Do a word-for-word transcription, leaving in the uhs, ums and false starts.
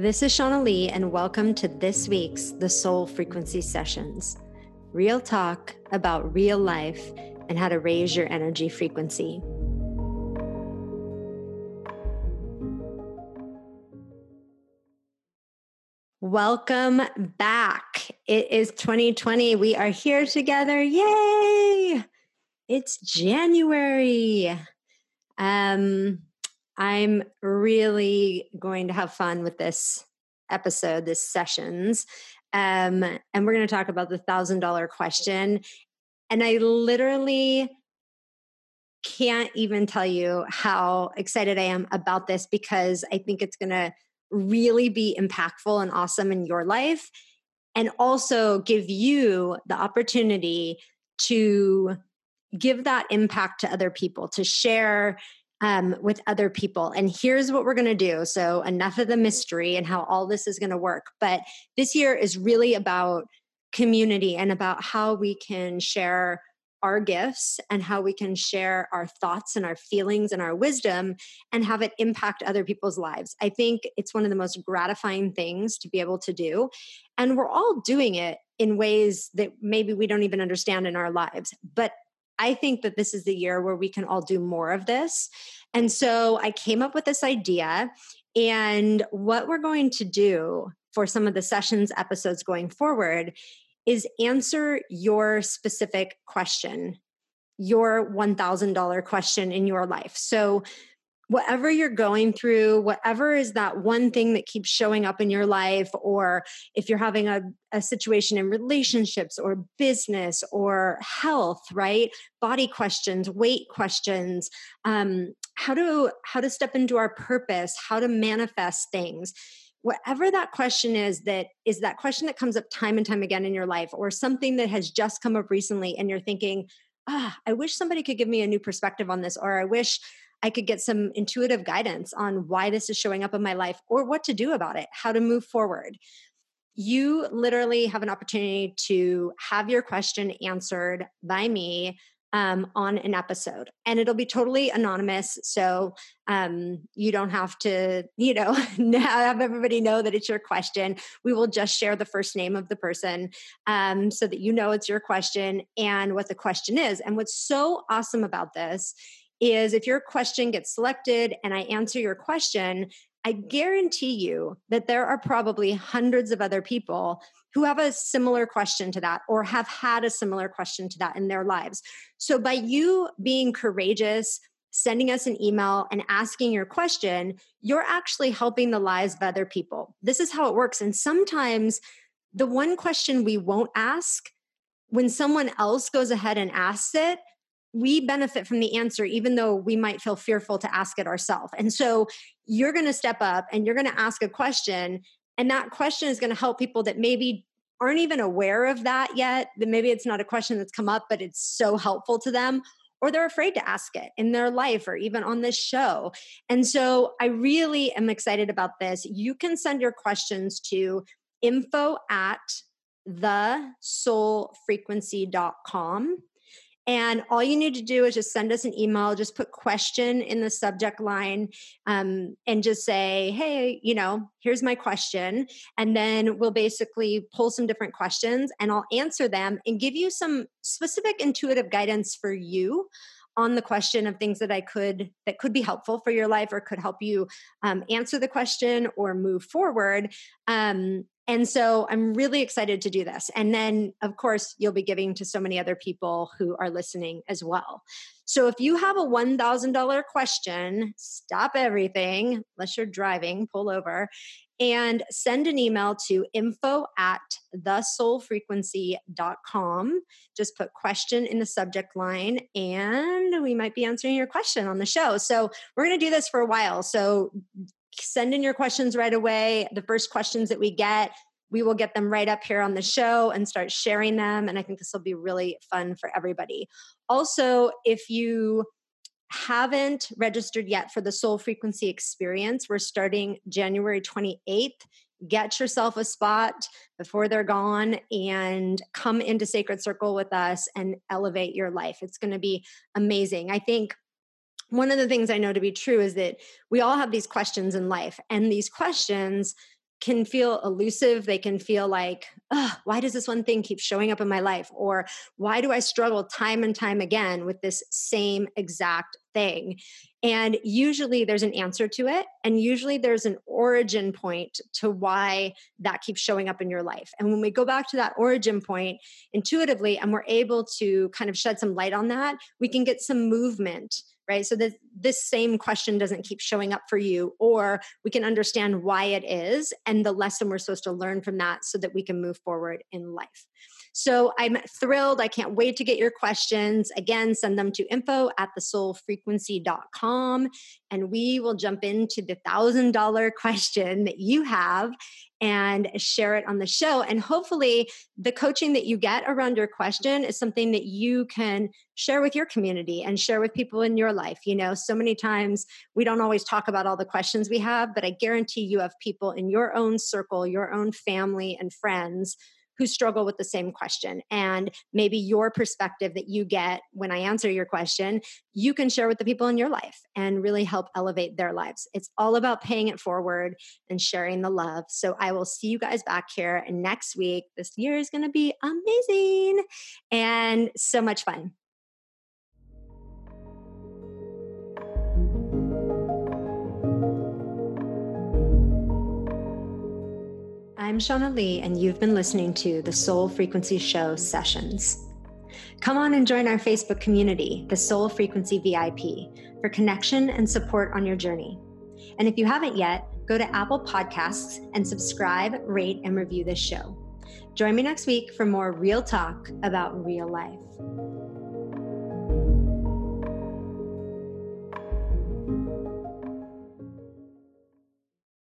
This is Shauna Lee, and welcome to this week's The Soul Frequency Sessions. Real talk about real life and how to raise your energy frequency. Welcome back. It is twenty twenty. We are here together. Yay! It's January. Um, I'm really going to have fun with this episode, this sessions. Um, and we're going to talk about the one thousand dollar question. And I literally can't even tell you how excited I am about this, because I think it's going to really be impactful and awesome in your life, and also give you the opportunity to give that impact to other people, to share um, with other people. And here's what we're going to do. So enough of the mystery and how all this is going to work. But this year is really about community and about how we can share our gifts and how we can share our thoughts and our feelings and our wisdom and have it impact other people's lives. I think it's one of the most gratifying things to be able to do. And we're all doing it in ways that maybe we don't even understand in our lives. But I think that this is the year where we can all do more of this. And so I came up with this idea, and what we're going to do for some of the sessions episodes going forward is answer your specific question, your one thousand dollar question in your life. So whatever you're going through, whatever is that one thing that keeps showing up in your life, or if you're having a, a situation in relationships or business or health, right? Body questions, weight questions, um, how to how to step into our purpose, how to manifest things. Whatever that question is, that is that question that comes up time and time again in your life, or something that has just come up recently and you're thinking, ah, I wish somebody could give me a new perspective on this, or I wish I could get some intuitive guidance on why this is showing up in my life or what to do about it, how to move forward. You literally have an opportunity to have your question answered by me um, on an episode, and it'll be totally anonymous. So um, you don't have to, you know, have everybody know that it's your question. We will just share the first name of the person um, so that you know it's your question and what the question is. And what's so awesome about this is if your question gets selected and I answer your question, I guarantee you that there are probably hundreds of other people who have a similar question to that, or have had a similar question to that in their lives. So by you being courageous, sending us an email and asking your question, you're actually helping the lives of other people. This is how it works. And sometimes the one question we won't ask, when someone else goes ahead and asks it, we benefit from the answer, even though we might feel fearful to ask it ourselves. And so you're going to step up and you're going to ask a question, and that question is going to help people that maybe aren't even aware of that yet, that maybe it's not a question that's come up, but it's so helpful to them, or they're afraid to ask it in their life or even on this show. And so I really am excited about this. You can send your questions to info at the soul frequency dot com. And all you need to do is just send us an email, just put question in the subject line um, and just say, hey, you know, here's my question. And then we'll basically pull some different questions, and I'll answer them and give you some specific intuitive guidance for you on the question of things that I could, that could be helpful for your life, or could help you um, answer the question or move forward. Um, And so I'm really excited to do this. And then, of course, you'll be giving to so many other people who are listening as well. So if you have a one thousand dollar question, stop everything, unless you're driving, pull over, and send an email to info at the soul frequency dot com. Just put question in the subject line, and we might be answering your question on the show. So we're going to do this for a while. So send in your questions right away. The first questions that we get, we will get them right up here on the show and start sharing them. And I think this will be really fun for everybody. Also, if you haven't registered yet for the Soul Frequency Experience, we're starting January twenty-eighth. Get yourself a spot before they're gone, and come into Sacred Circle with us and elevate your life. It's going to be amazing. I think one of the things I know to be true is that we all have these questions in life, and these questions can feel elusive. They can feel like, oh, why does this one thing keep showing up in my life? Or why do I struggle time and time again with this same exact thing? And usually there's an answer to it. And usually there's an origin point to why that keeps showing up in your life. And when we go back to that origin point intuitively, and we're able to kind of shed some light on that, we can get some movement, right? So that this same question doesn't keep showing up for you, or we can understand why it is and the lesson we're supposed to learn from that so that we can move forward in life. So I'm thrilled. I can't wait to get your questions. Again, send them to info at the soul frequency dot com, and we will jump into the one thousand dollars question that you have and share it on the show. And hopefully the coaching that you get around your question is something that you can share with your community and share with people in your life. You know, so many times we don't always talk about all the questions we have, but I guarantee you have people in your own circle, your own family and friends who struggle with the same question. And maybe your perspective that you get when I answer your question, you can share with the people in your life and really help elevate their lives. It's all about paying it forward and sharing the love. So I will see you guys back here next week. This year is going to be amazing and so much fun. I'm Shauna Lee, and you've been listening to The Soul Frequency Show Sessions. Come on and join our Facebook community, The Soul Frequency V I P, for connection and support on your journey. And if you haven't yet, go to Apple Podcasts and subscribe, rate, and review this show. Join me next week for more real talk about real life.